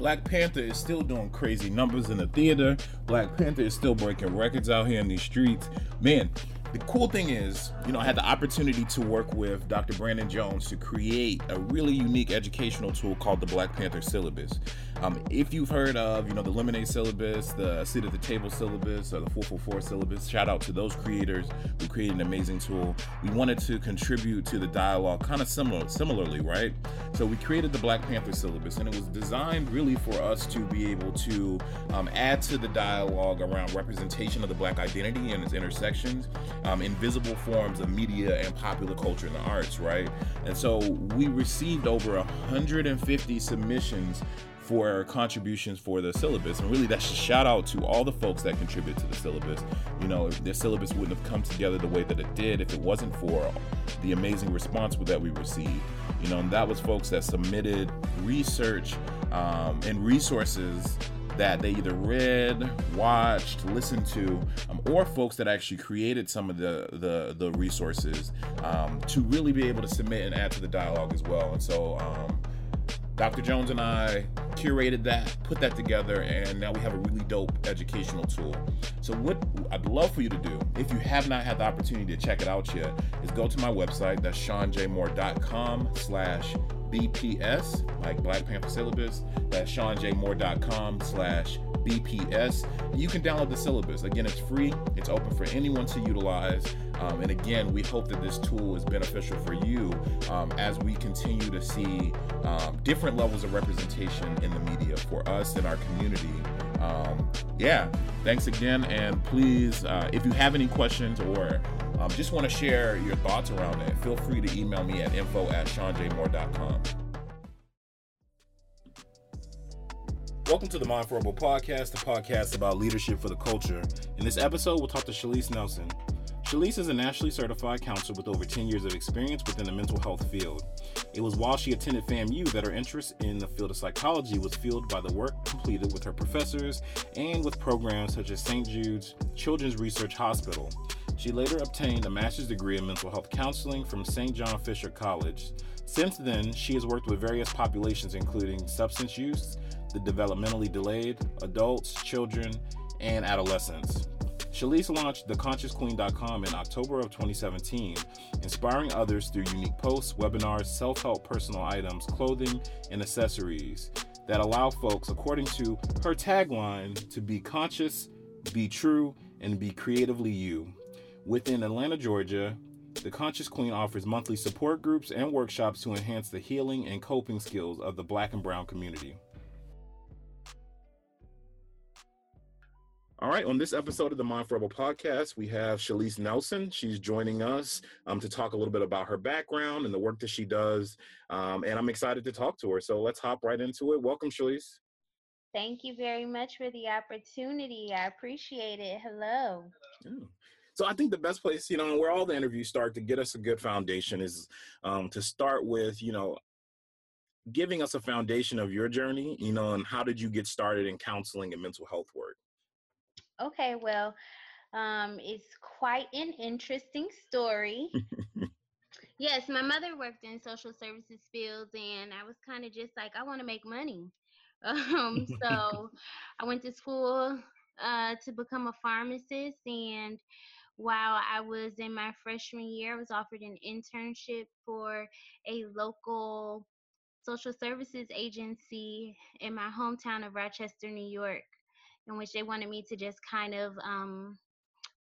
Black Panther is still doing crazy numbers in the theater. Black Panther is still breaking records out here in these streets. Man, the cool thing is, you know, I had the opportunity to work with Dr. Brandon Jones to create a really unique educational tool called the Black Panther Syllabus. If you've heard of, you know, the Lemonade Syllabus, the Sit at the Table Syllabus, or the 444 Syllabus, shout out to those creators who created an amazing tool. We wanted to contribute to the dialogue kind of similarly, right? So we created the Black Panther Syllabus, and it was designed really for us to be able to add to the dialogue around representation of the Black identity and its intersections. Invisible forms of media and popular culture and the arts, right? And so we received over 150 submissions for contributions for the syllabus, and really that's a shout out to all the folks that contribute to the syllabus. You know, the syllabus wouldn't have come together the way that it did if it wasn't for the amazing response that we received. You know, and that was folks that submitted research and resources that they either read, watched, listened to, or folks that actually created some of the resources to really be able to submit and add to the dialogue as well. And so Dr. Jones and I curated that, put that together, and now we have a really dope educational tool. So what I'd love for you to do, if you have not had the opportunity to check it out yet, is go to my website, that's SeanJMoore.com/BPS, like Black Panther Syllabus. That's SeanJMoore.com/BPS. You can download the syllabus. Again, it's free. It's open for anyone to utilize. And again, we hope that this tool is beneficial for you as we continue to see different levels of representation in the media for us and our community. Thanks again. And please, if you have any questions or just want to share your thoughts around it, feel free to email me at info@SeanJMoore.com. Welcome to the Mindful Rebel podcast, the podcast about leadership for the culture. In this episode, we'll talk to Chalice Nelson. Chalice is a nationally certified counselor with over 10 years of experience within the mental health field. It was while she attended FAMU that her interest in the field of psychology was fueled by the work completed with her professors and with programs such as St. Jude's Children's Research Hospital. She later obtained a master's degree in mental health counseling from St. John Fisher College. Since then, she has worked with various populations, including substance use, the developmentally delayed, adults, children, and adolescents. Chalice launched theconsciousqueen.com in October of 2017, inspiring others through unique posts, webinars, self-help personal items, clothing, and accessories that allow folks, according to her tagline, to be conscious, be true, and be creatively you. Within Atlanta, Georgia, the Conscious Queen offers monthly support groups and workshops to enhance the healing and coping skills of the Black and Brown community. All right, on this episode of the Mindful Rebel podcast, we have Chalice Nelson. She's joining us to talk a little bit about her background and the work that she does, and I'm excited to talk to her. So let's hop right into it. Welcome, Chalice. Thank you very much for the opportunity. I appreciate it. Hello. Yeah. So I think the best place, you know, where all the interviews start to get us a good foundation is to start with, you know, giving us a foundation of your journey, you know, and how did you get started in counseling and mental health work? Okay, well, it's quite an interesting story. Yes, my mother worked in social services fields, and I was kind of just like, I want to make money. So I went to school to become a pharmacist, and while I was in my freshman year, I was offered an internship for a local social services agency in my hometown of Rochester, New York, in which they wanted me to just kind of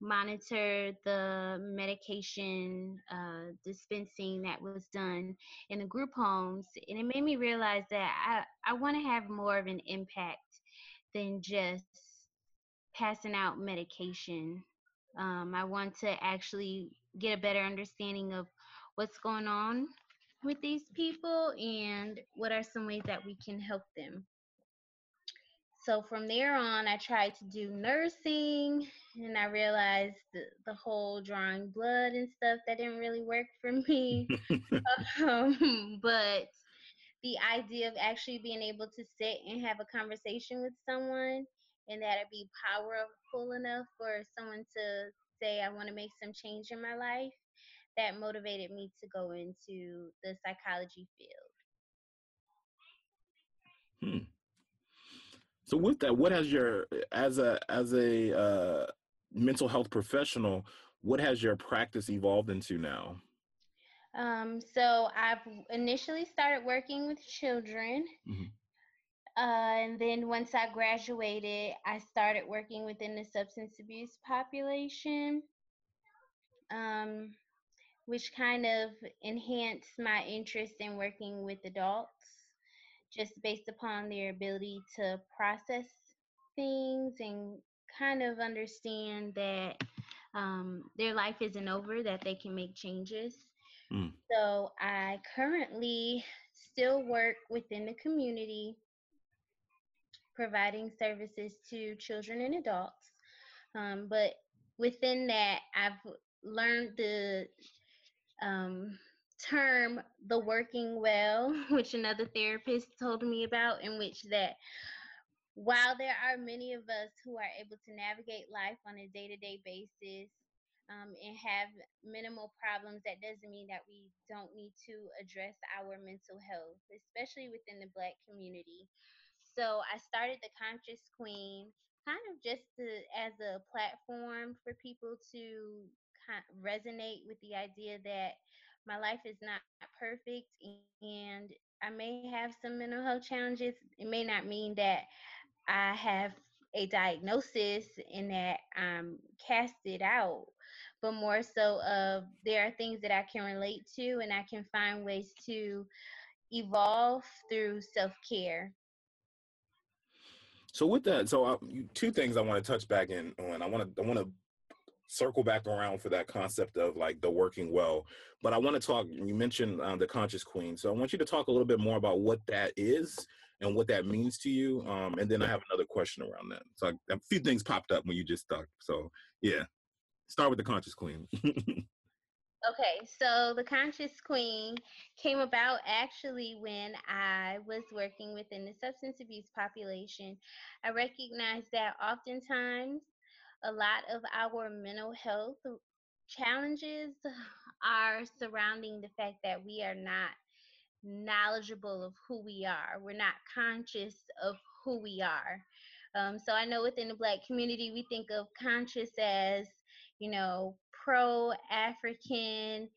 monitor the medication dispensing that was done in the group homes. And it made me realize that I want to have more of an impact than just passing out medication. I want to actually get a better understanding of what's going on with these people and what are some ways that we can help them. So from there on, I tried to do nursing, and I realized the whole drawing blood and stuff, that didn't really work for me. But the idea of actually being able to sit and have a conversation with someone, and that it'd be powerful enough for someone to say, I want to make some change in my life, that motivated me to go into the psychology field. So with that, what has your, as a mental health professional, what has your practice evolved into now? So I've initially started working with children. Mm-hmm. And then once I graduated, I started working within the substance abuse population, which kind of enhanced my interest in working with adults, just based upon their ability to process things and kind of understand that their life isn't over, that they can make changes. Mm. So I currently still work within the community, providing services to children and adults. But within that, I've learned the term, the working well, which another therapist told me about, in which that while there are many of us who are able to navigate life on a day-to-day basis and have minimal problems, that doesn't mean that we don't need to address our mental health, especially within the Black community. So I started the Conscious Queen kind of just as a platform for people to resonate with the idea that my life is not perfect and I may have some mental health challenges. It may not mean that I have a diagnosis and that I'm casted out, but more so of there are things that I can relate to and I can find ways to evolve through self-care. So with that, two things I want to touch back in on. I want to circle back around for that concept of like the working well, but I want to talk. You mentioned the Conscious Queen, so I want you to talk a little bit more about what that is and what that means to you. And then I have another question around that. So a few things popped up when you just talked. So yeah, start with the Conscious Queen. Okay, so the Conscious Queen came about actually when I was working within the substance abuse population. I recognized that oftentimes a lot of our mental health challenges are surrounding the fact that we are not knowledgeable of who we are. We're not conscious of who we are. So I know within the Black community, we think of conscious as, you know, pro-African,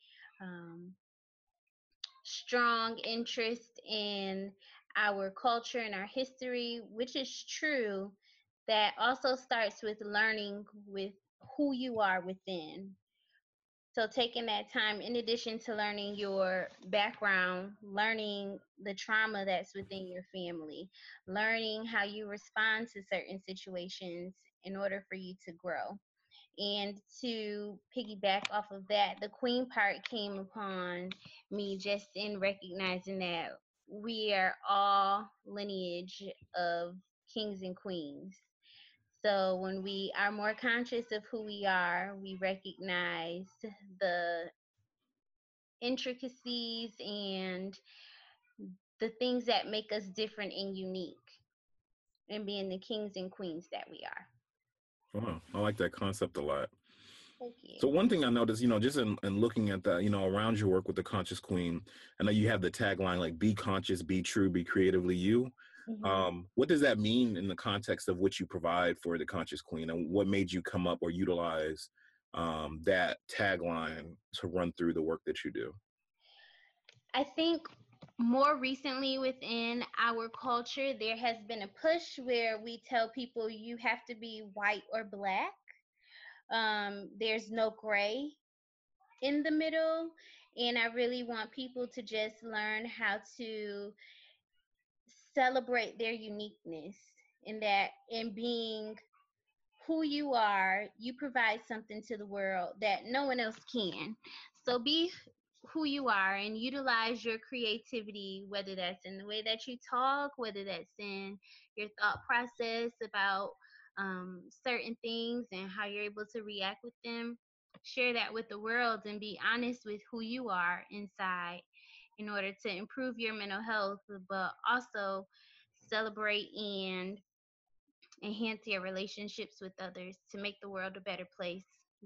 strong interest in our culture and our history, which is true. That also starts with learning with who you are within. So taking that time, in addition to learning your background, learning the trauma that's within your family, learning how you respond to certain situations in order for you to grow. And to piggyback off of that, the queen part came upon me just in recognizing that we are all lineage of kings and queens. So when we are more conscious of who we are, we recognize the intricacies and the things that make us different and unique and being the kings and queens that we are. Wow, I like that concept a lot. Thank you. So one thing I noticed, you know, just in looking at that, you know, around your work with the Conscious Queen, I know you have the tagline like be conscious, be true, be creatively you. Mm-hmm. What does that mean in the context of what you provide for the Conscious Queen, and what made you come up or utilize that tagline to run through the work that you do? I think more recently within our culture, there has been a push where we tell people you have to be white or Black. There's no gray in the middle. And I really want people to just learn how to celebrate their uniqueness, in that in being who you are, you provide something to the world that no one else can. So be who you are and utilize your creativity, whether that's in the way that you talk, whether that's in your thought process about certain things and how you're able to react with them. Share that with the world and be honest with who you are inside, in order to improve your mental health, but also celebrate and enhance your relationships with others to make the world a better place.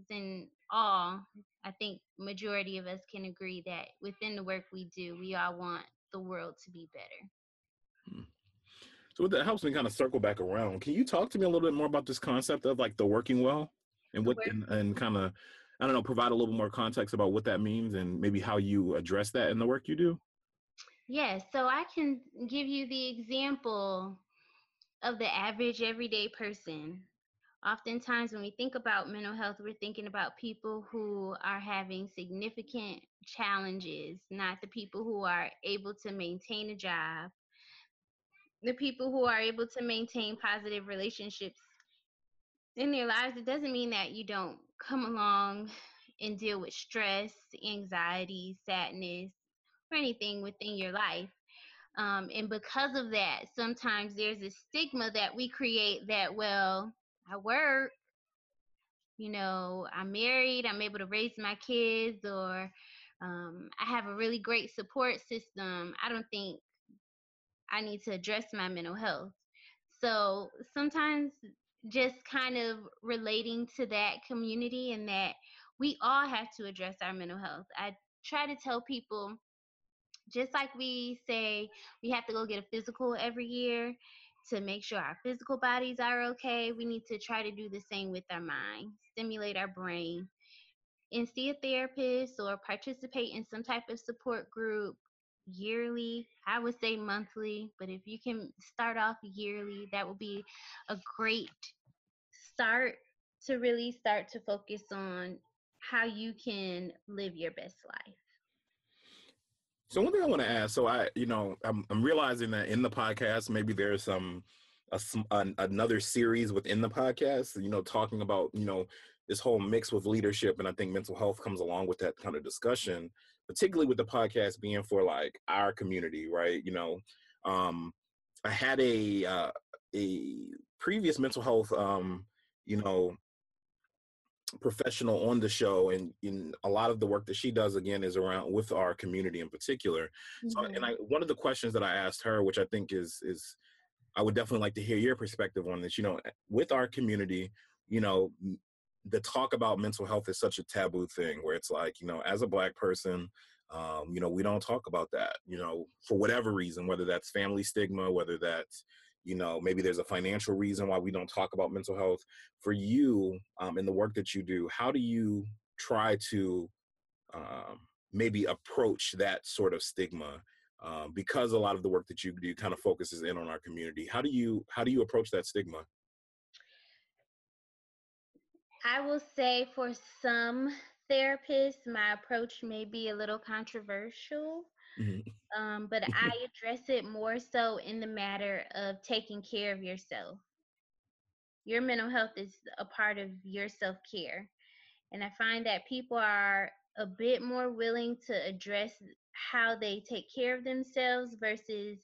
Then all, I think majority of us can agree that within the work we do, we all want the world to be better. So with that helps me kind of circle back around. Can you talk to me a little bit more about this concept of like the working well and what and kind of, I don't know, provide a little more context about what that means and maybe how you address that in the work you do? Yes. Yeah, so I can give you the example of the average everyday person. Oftentimes when we think about mental health, we're thinking about people who are having significant challenges, not the people who are able to maintain a job, the people who are able to maintain positive relationships in their lives. It doesn't mean that you don't come along and deal with stress, anxiety, sadness, or anything within your life. And because of that, sometimes there's a stigma that we create that, well, I work, you know, I'm married, I'm able to raise my kids, or I have a really great support system. I don't think I need to address my mental health. So sometimes just kind of relating to that community and that we all have to address our mental health. I try to tell people, just like we say we have to go get a physical every year to make sure our physical bodies are okay, we need to try to do the same with our mind, stimulate our brain, and see a therapist or participate in some type of support group yearly. I would say monthly, but if you can start off yearly, that will be a great start to really start to focus on how you can live your best life. So one thing I want to ask, so I'm realizing that in the podcast, maybe there's another series within the podcast, you know, talking about, you know, this whole mix with leadership. And I think mental health comes along with that kind of discussion, particularly with the podcast being for like our community, right? You know, I had a previous mental health, professional on the show, and in a lot of the work that she does again is around with our community in particular. Mm-hmm. So, and one of the questions that I asked her, which I think is I would definitely like to hear your perspective on this, you know, with our community, you know, the talk about mental health is such a taboo thing where it's like, you know, as a Black person, you know, we don't talk about that, you know, for whatever reason, whether that's family stigma, whether that's, you know, maybe there's a financial reason why we don't talk about mental health. For you, in the work that you do, how do you try to maybe approach that sort of stigma? Because a lot of the work that you do kind of focuses in on our community. How do you approach that stigma? I will say for some therapists, my approach may be a little controversial. Mm-hmm. But I address it more so in the matter of taking care of yourself. Your mental health is a part of your self-care. And I find that people are a bit more willing to address how they take care of themselves versus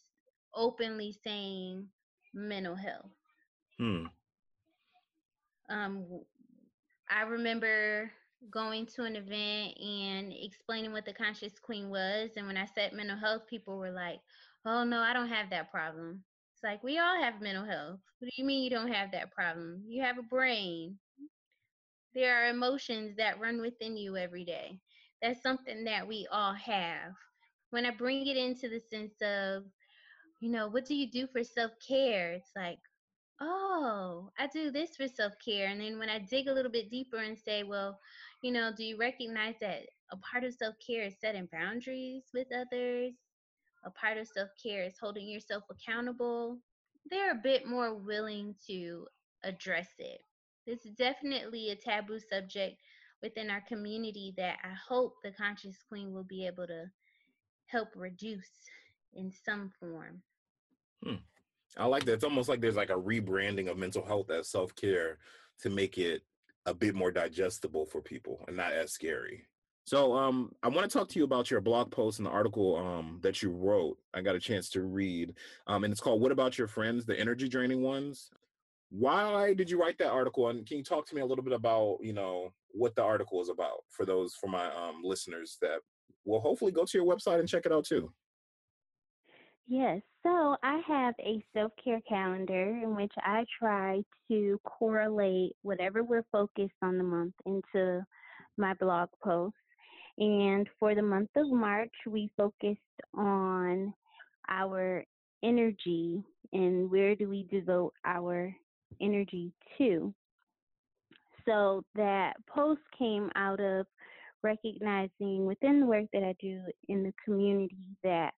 openly saying mental health. Hmm. I remember going to an event and explaining what the Conscious Queen was. And when I said mental health, people were like, oh no, I don't have that problem. It's like, we all have mental health. What do you mean you don't have that problem? You have a brain. There are emotions that run within you every day. That's something that we all have. When I bring it into the sense of, you know, what do you do for self-care? It's like, oh, I do this for self-care. And then when I dig a little bit deeper and say, well, you know, do you recognize that a part of self-care is setting boundaries with others? A part of self-care is holding yourself accountable. They're a bit more willing to address it. It's definitely a taboo subject within our community that I hope the Conscious Queen will be able to help reduce in some form. Hmm. I like that. It's almost like there's like a rebranding of mental health as self-care to make it a bit more digestible for people and not as scary. So I want to talk to you about your blog post and the article that you wrote. I got a chance to read, and it's called What About Your Friends, the Energy Draining Ones? Why did you write that article? And can you talk to me a little bit about, you know, what the article is about for my listeners that will hopefully go to your website and check it out too? Yes. So I have a self-care calendar in which I try to correlate whatever we're focused on the month into my blog posts. And for the month of March, we focused on our energy and where do we devote our energy to? So that post came out of recognizing within the work that I do in the community that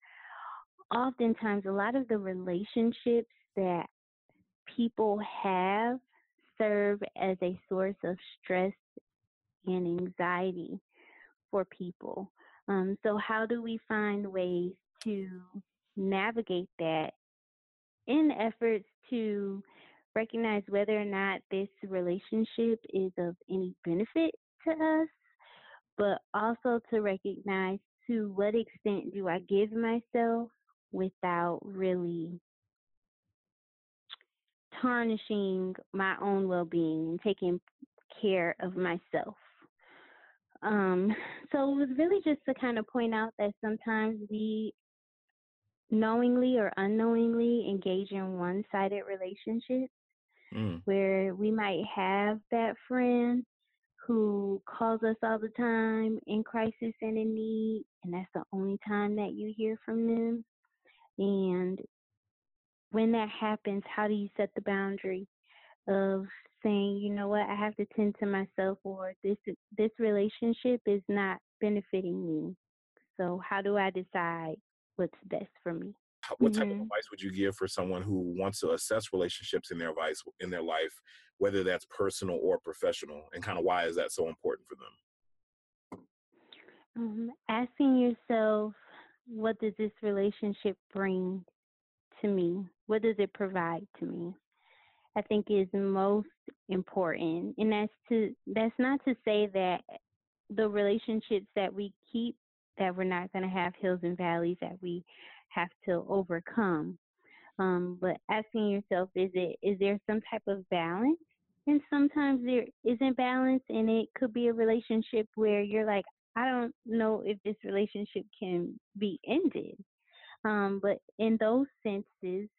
oftentimes a lot of the relationships that people have serve as a source of stress and anxiety for people. So how do we find ways to navigate that in efforts to recognize whether or not this relationship is of any benefit to us, but also to recognize to what extent do I give myself without really tarnishing my own well-being and taking care of myself. So it was really just to kind of point out that sometimes we knowingly or unknowingly engage in one-sided relationships where we might have that friend who calls us all the time in crisis and in need, and that's the only time that you hear from them. And when that happens, how do you set the boundary of saying, you know what, I have to tend to myself, or this relationship is not benefiting me. So how do I decide what's best for me? What type of advice would you give for someone who wants to assess relationships in their life, whether that's personal or professional, and kind of why is that so important for them? Asking yourself, what does this relationship bring to me? What does it provide to me? I think is most important. And that's not to say that the relationships that we keep, that we're not going to have hills and valleys that we have to overcome. But asking yourself, is there some type of balance? And sometimes there isn't balance, and it could be a relationship where you're like, I don't know if this relationship can be ended. But in those senses,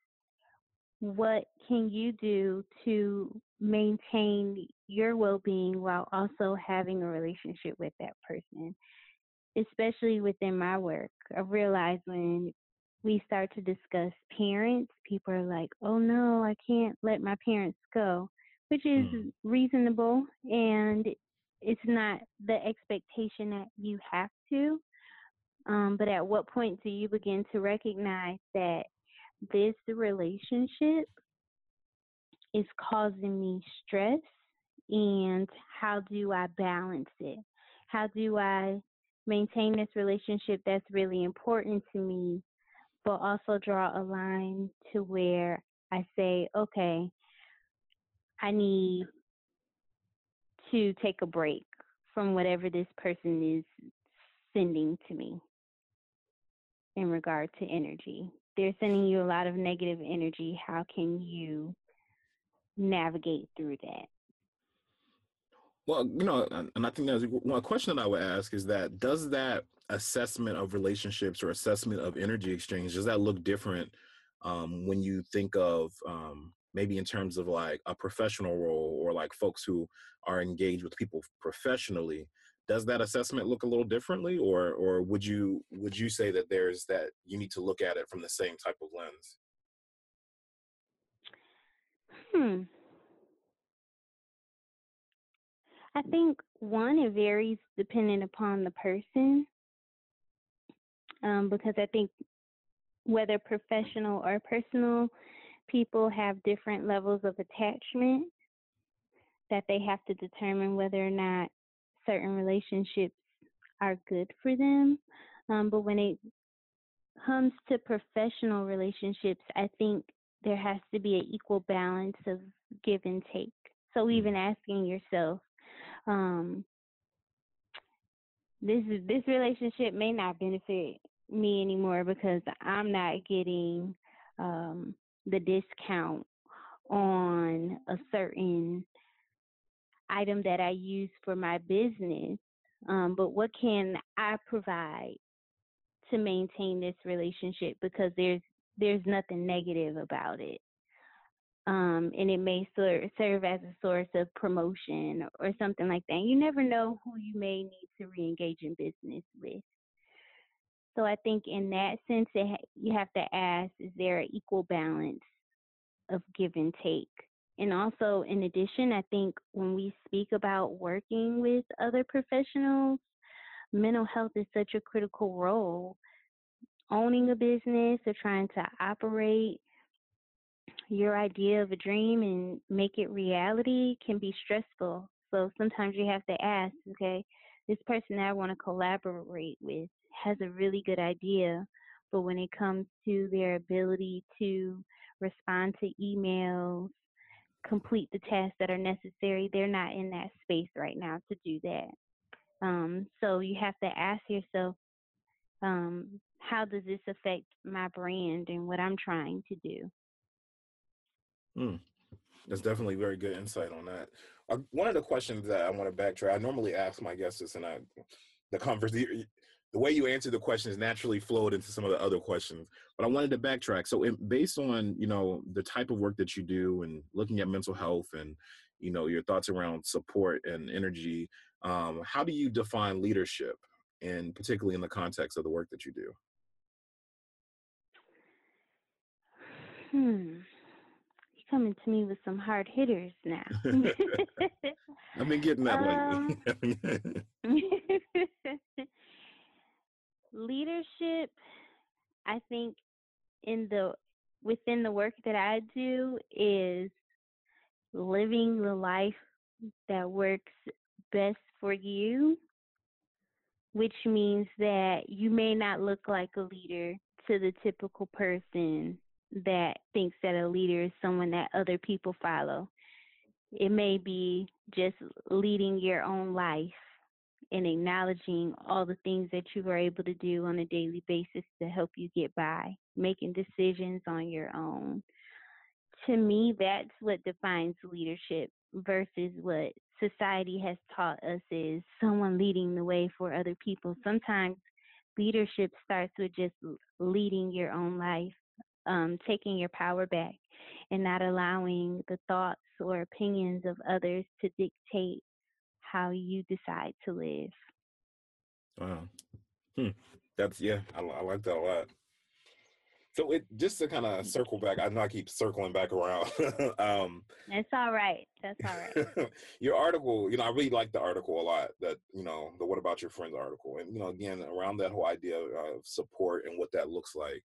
what can you do to maintain your well-being while also having a relationship with that person? Especially within my work, I realize when we start to discuss parents, people are like, oh no, I can't let my parents go, which is reasonable, and it's not the expectation that you have to. But at what point do you begin to recognize that this relationship is causing me stress, and how do I balance it? How do I maintain this relationship that's really important to me, but also draw a line to where I say, okay, I need to take a break from whatever this person is sending to me in regard to energy. They're sending you a lot of negative energy. How can you navigate through that? Well, you know, and I think that's one question that I would ask is that, does that assessment of relationships or assessment of energy exchange, does that look different when you think of maybe in terms of like a professional role, or like folks who are engaged with people professionally? Does that assessment look a little differently, or would you say that there's that you need to look at it from the same type of lens? I think, one, it varies depending upon the person, because I think whether professional or personal, people have different levels of attachment that they have to determine whether or not certain relationships are good for them. But when it comes to professional relationships, I think there has to be an equal balance of give and take. So even asking yourself, this relationship may not benefit me anymore because I'm not getting the discount on a certain item that I use for my business, but what can I provide to maintain this relationship, because there's nothing negative about it, and it may serve as a source of promotion or something like that. You never know who you may need to re-engage in business with. So I think in that sense, you have to ask, is there an equal balance of give and take. And also, in addition, I think when we speak about working with other professionals, mental health is such a critical role. Owning a business or trying to operate your idea of a dream and make it reality can be stressful. So sometimes you have to ask, okay, this person that I want to collaborate with has a really good idea, but when it comes to their ability to respond to emails, complete the tasks that are necessary, they're not in that space right now to do that. So you have to ask yourself, how does this affect my brand and what I'm trying to do? That's definitely very good insight on that. One of the questions that I want to backtrack, I normally ask my guests this, and the way you answer the questions naturally flowed into some of the other questions, but I wanted to backtrack. So based on, the type of work that you do and looking at mental health and, your thoughts around support and energy, how do you define leadership, and particularly in the context of the work that you do? Coming to me with some hard hitters now. I've been getting that lately. Leadership, I think, within the work that I do is living the life that works best for you, which means that you may not look like a leader to the typical person that thinks that a leader is someone that other people follow. It may be just leading your own life and acknowledging all the things that you are able to do on a daily basis to help you get by, making decisions on your own. To me, that's what defines leadership versus what society has taught us is someone leading the way for other people. Sometimes leadership starts with just leading your own life. Taking your power back and not allowing the thoughts or opinions of others to dictate how you decide to live. Wow. I like that a lot. So just to kind of circle back, I know I keep circling back around. That's all right. Your article, I really like the article a lot, that, the What About Your Friends article. And, again, around that whole idea of support and what that looks like.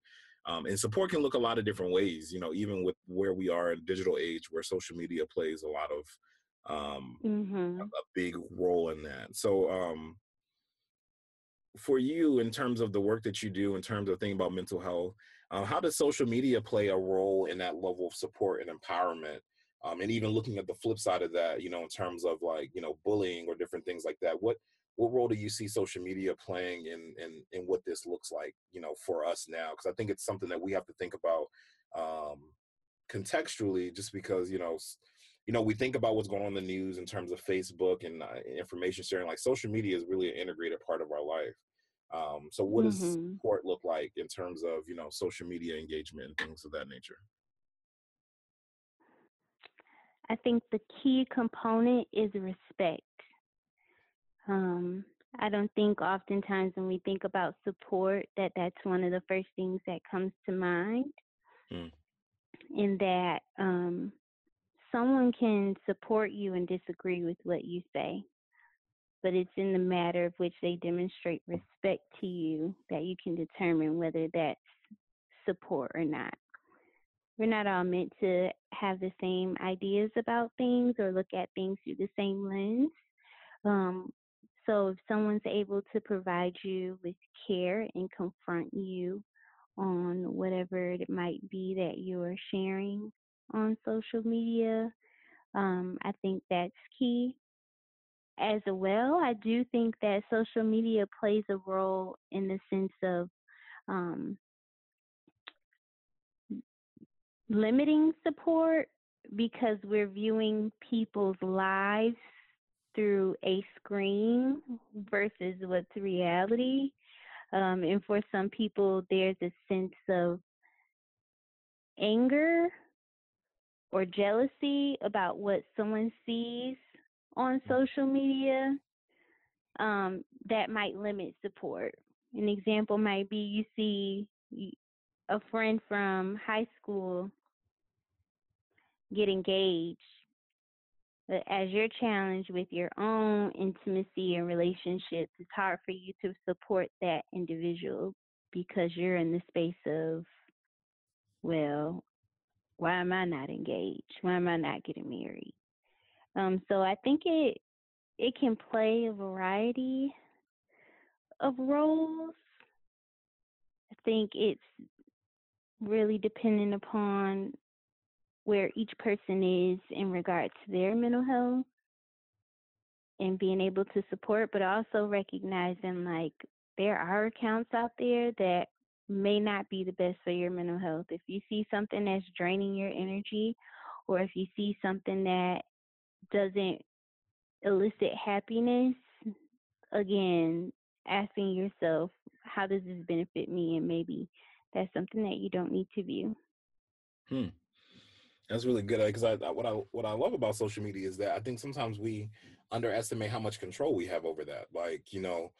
And support can look a lot of different ways, even with where we are in digital age, where social media plays a lot of a big role in that. So for you, in terms of the work that you do, in terms of thinking about mental health, how does social media play a role in that level of support and empowerment? And even looking at the flip side of that, in terms of bullying or different things like that, what role do you see social media playing in what this looks like, for us now? Because I think it's something that we have to think about contextually, just because, we think about what's going on in the news in terms of Facebook and information sharing. Like, social media is really an integrated part of our life. So what does support look like in terms of, social media engagement and things of that nature? I think the key component is respect. I don't think oftentimes when we think about support that that's one of the first things that comes to mind. In that someone can support you and disagree with what you say, but it's in the matter of which they demonstrate respect to you that you can determine whether that's support or not. We're not all meant to have the same ideas about things or look at things through the same lens. So if someone's able to provide you with care and confront you on whatever it might be that you are sharing on social media, I think that's key. As well, I do think that social media plays a role in the sense of limiting support, because we're viewing people's lives through a screen versus what's reality. And for some people, there's a sense of anger or jealousy about what someone sees on social media that might limit support. An example might be you see a friend from high school get engaged. But as you're challenged with your own intimacy and relationships, it's hard for you to support that individual because you're in the space of, well, why am I not engaged? Why am I not getting married? So I think it can play a variety of roles. I think it's really dependent upon where each person is in regard to their mental health and being able to support, but also recognizing like there are accounts out there that may not be the best for your mental health. If you see something that's draining your energy, or if you see something that doesn't elicit happiness, again, asking yourself, how does this benefit me? And maybe that's something that you don't need to view. That's really good, because what I love about social media is that I think sometimes we underestimate how much control we have over that. Like, you know,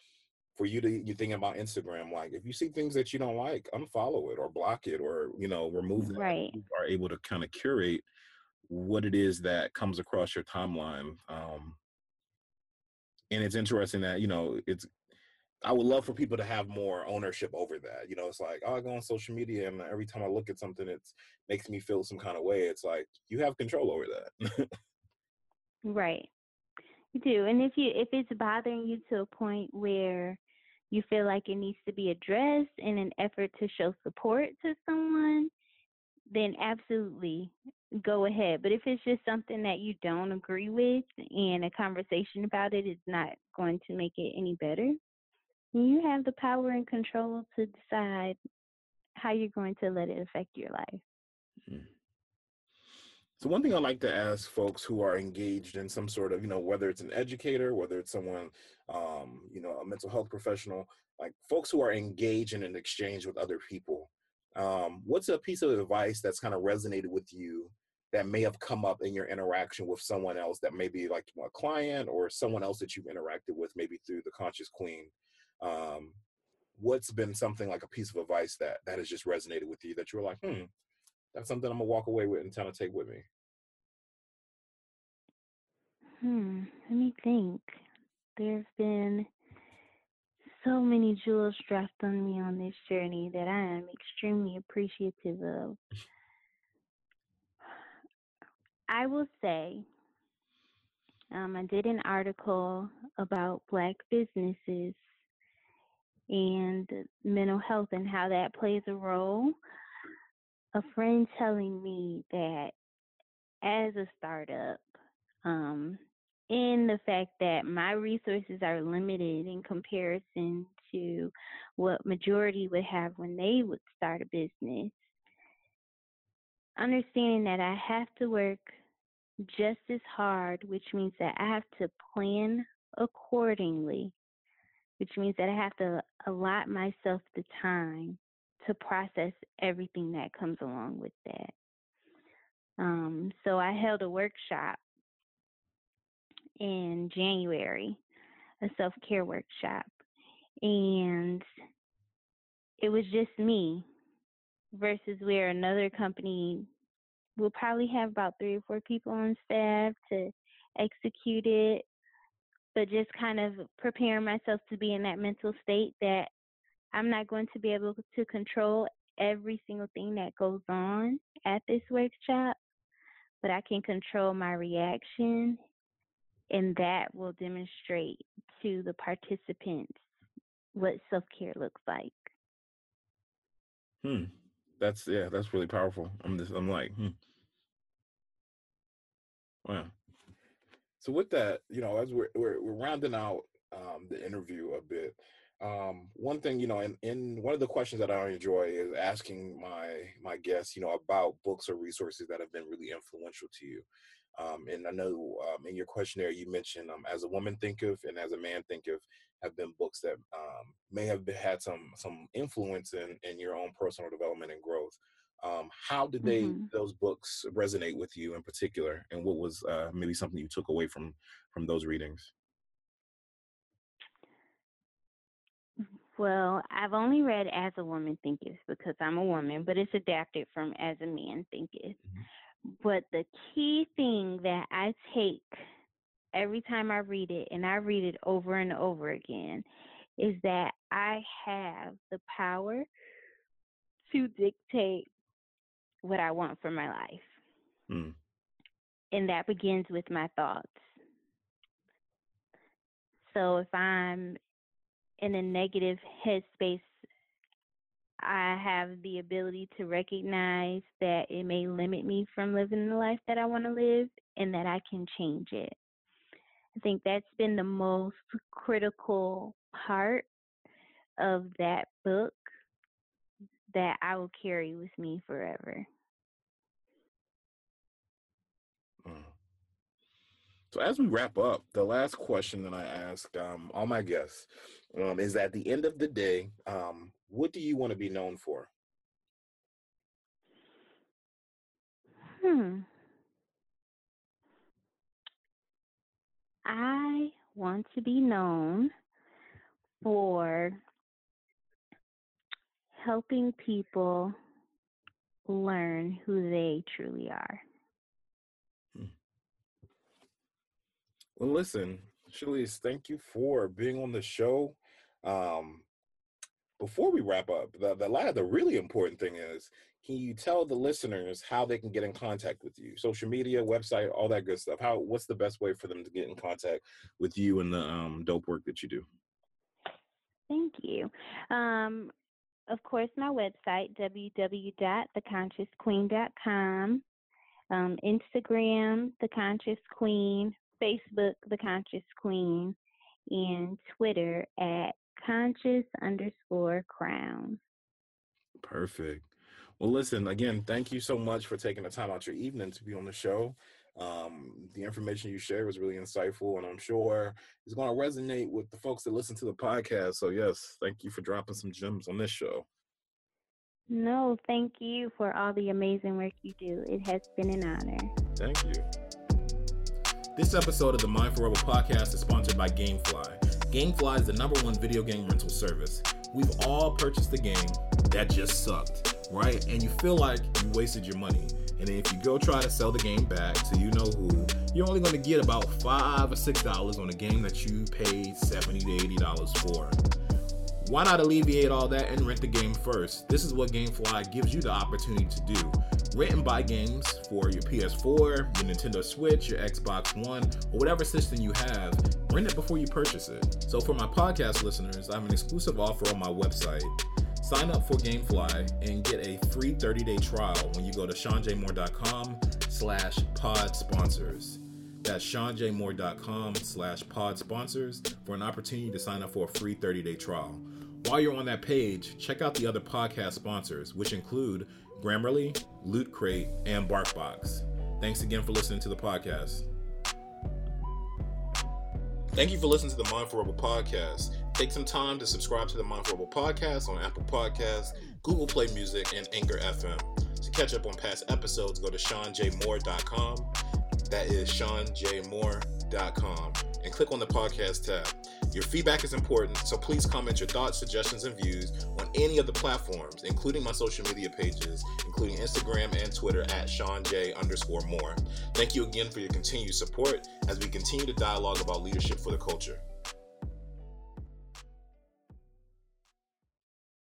for you thinking about Instagram, like if you see things that you don't like, unfollow it or block it or, you know, remove it. Right. You are able to kind of curate what it is that comes across your timeline. And it's interesting that, you know, I would love for people to have more ownership over that. You know, it's like, oh, I go on social media and every time I look at something, it makes me feel some kind of way. It's like, you have control over that. Right. You do. And if it's bothering you to a point where you feel like it needs to be addressed in an effort to show support to someone, then absolutely go ahead. But if it's just something that you don't agree with and a conversation about it is not going to make it any better, you have the power and control to decide how you're going to let it affect your life. So one thing I like to ask folks who are engaged in some sort of, you know, whether it's an educator, whether it's someone, you know, a mental health professional, like folks who are engaged in an exchange with other people, what's a piece of advice that's kind of resonated with you that may have come up in your interaction with someone else that may be like a client or someone else that you've interacted with, maybe through the Conscious Queen? What's been something like a piece of advice that has just resonated with you that you were like, that's something I'm gonna walk away with and kind of take with me? Let me think. There have been so many jewels dropped on me on this journey that I am extremely appreciative of. I will say, I did an article about Black businesses and mental health and how that plays a role. A friend telling me that as a startup, and the fact that my resources are limited in comparison to what majority would have when they would start a business, understanding that I have to work just as hard, which means that I have to plan accordingly, which means that I have to allot myself the time to process everything that comes along with that. So I held a workshop in January, a self-care workshop, and it was just me versus where another company will probably have about 3 or 4 people on staff to execute it. But just kind of preparing myself to be in that mental state that I'm not going to be able to control every single thing that goes on at this workshop, but I can control my reaction, and that will demonstrate to the participants what self-care looks like. That's really powerful. Wow. So with that, you know, as we're rounding out the interview a bit, one thing, you know, in one of the questions that I enjoy is asking my guests, you know, about books or resources that have been really influential to you. And I know in your questionnaire you mentioned As a Woman Thinketh and As a Man Thinketh have been books that may have had some influence in your own personal development and growth. How did those books resonate with you in particular? And what was maybe something you took away from those readings? Well, I've only read As a Woman Thinketh because I'm a woman, but it's adapted from As a Man Thinketh. Mm-hmm. But the key thing that I take every time I read it, and I read it over and over again, is that I have the power to dictate what I want for my life. Mm. And that begins with my thoughts. So if I'm in a negative headspace, I have the ability to recognize that it may limit me from living the life that I want to live and that I can change it. I think that's been the most critical part of that book that I will carry with me forever. So as we wrap up, the last question that I ask all my guests is, at the end of the day, what do you want to be known for? I want to be known for helping people learn who they truly are. Well, listen, Chalice, thank you for being on the show. Before we wrap up, the really important thing is, can you tell the listeners how they can get in contact with you? Social media, website, all that good stuff. What's the best way for them to get in contact with you and the dope work that you do? Thank you. Of course, my website, www.theconsciousqueen.com, Instagram, The Conscious Queen, Facebook, The Conscious Queen, and Twitter at conscious_crown. Perfect. Well, listen, again, thank you so much for taking the time out your evening to be on the show. The information you shared was really insightful, and I'm sure it's going to resonate with the folks that listen to the podcast. So, yes, thank you for dropping some gems on this show. No, thank you for all the amazing work you do. It has been an honor. Thank you. This episode of the Mindful Rebel podcast is sponsored by Gamefly. Gamefly is the #1 video game rental service. We've all purchased a game that just sucked, right? And you feel like you wasted your money. And if you go try to sell the game back to you know who, you're only going to get about $5 or $6 on a game that you paid $70 to $80 for. Why not alleviate all that and rent the game first? This is what Gamefly gives you the opportunity to do. Rent and buy games for your PS4, your Nintendo Switch, your Xbox One, or whatever system you have. Rent it before you purchase it. So for my podcast listeners, I have an exclusive offer on my website. Sign up for Gamefly and get a free 30-day trial when you go to SeanJMoore.com/podsponsors. That's SeanJMoore.com/podsponsors for an opportunity to sign up for a free 30-day trial. While you're on that page, check out the other podcast sponsors, which include Grammarly, Loot Crate, and BarkBox. Thanks again for listening to the podcast. Thank you for listening to the Mindful Rebel podcast. Take some time to subscribe to the Mindful Rebel podcast on Apple Podcasts, Google Play Music, and Anchor FM. To catch up on past episodes, go to SeanJMoore.com. That is SeanJMoore.com. And click on the podcast tab. Your feedback is important, so please comment your thoughts, suggestions, and views on any of the platforms, including my social media pages, including Instagram and Twitter at SeanJ_Moore. Thank you again for your continued support as we continue to dialogue about leadership for the culture.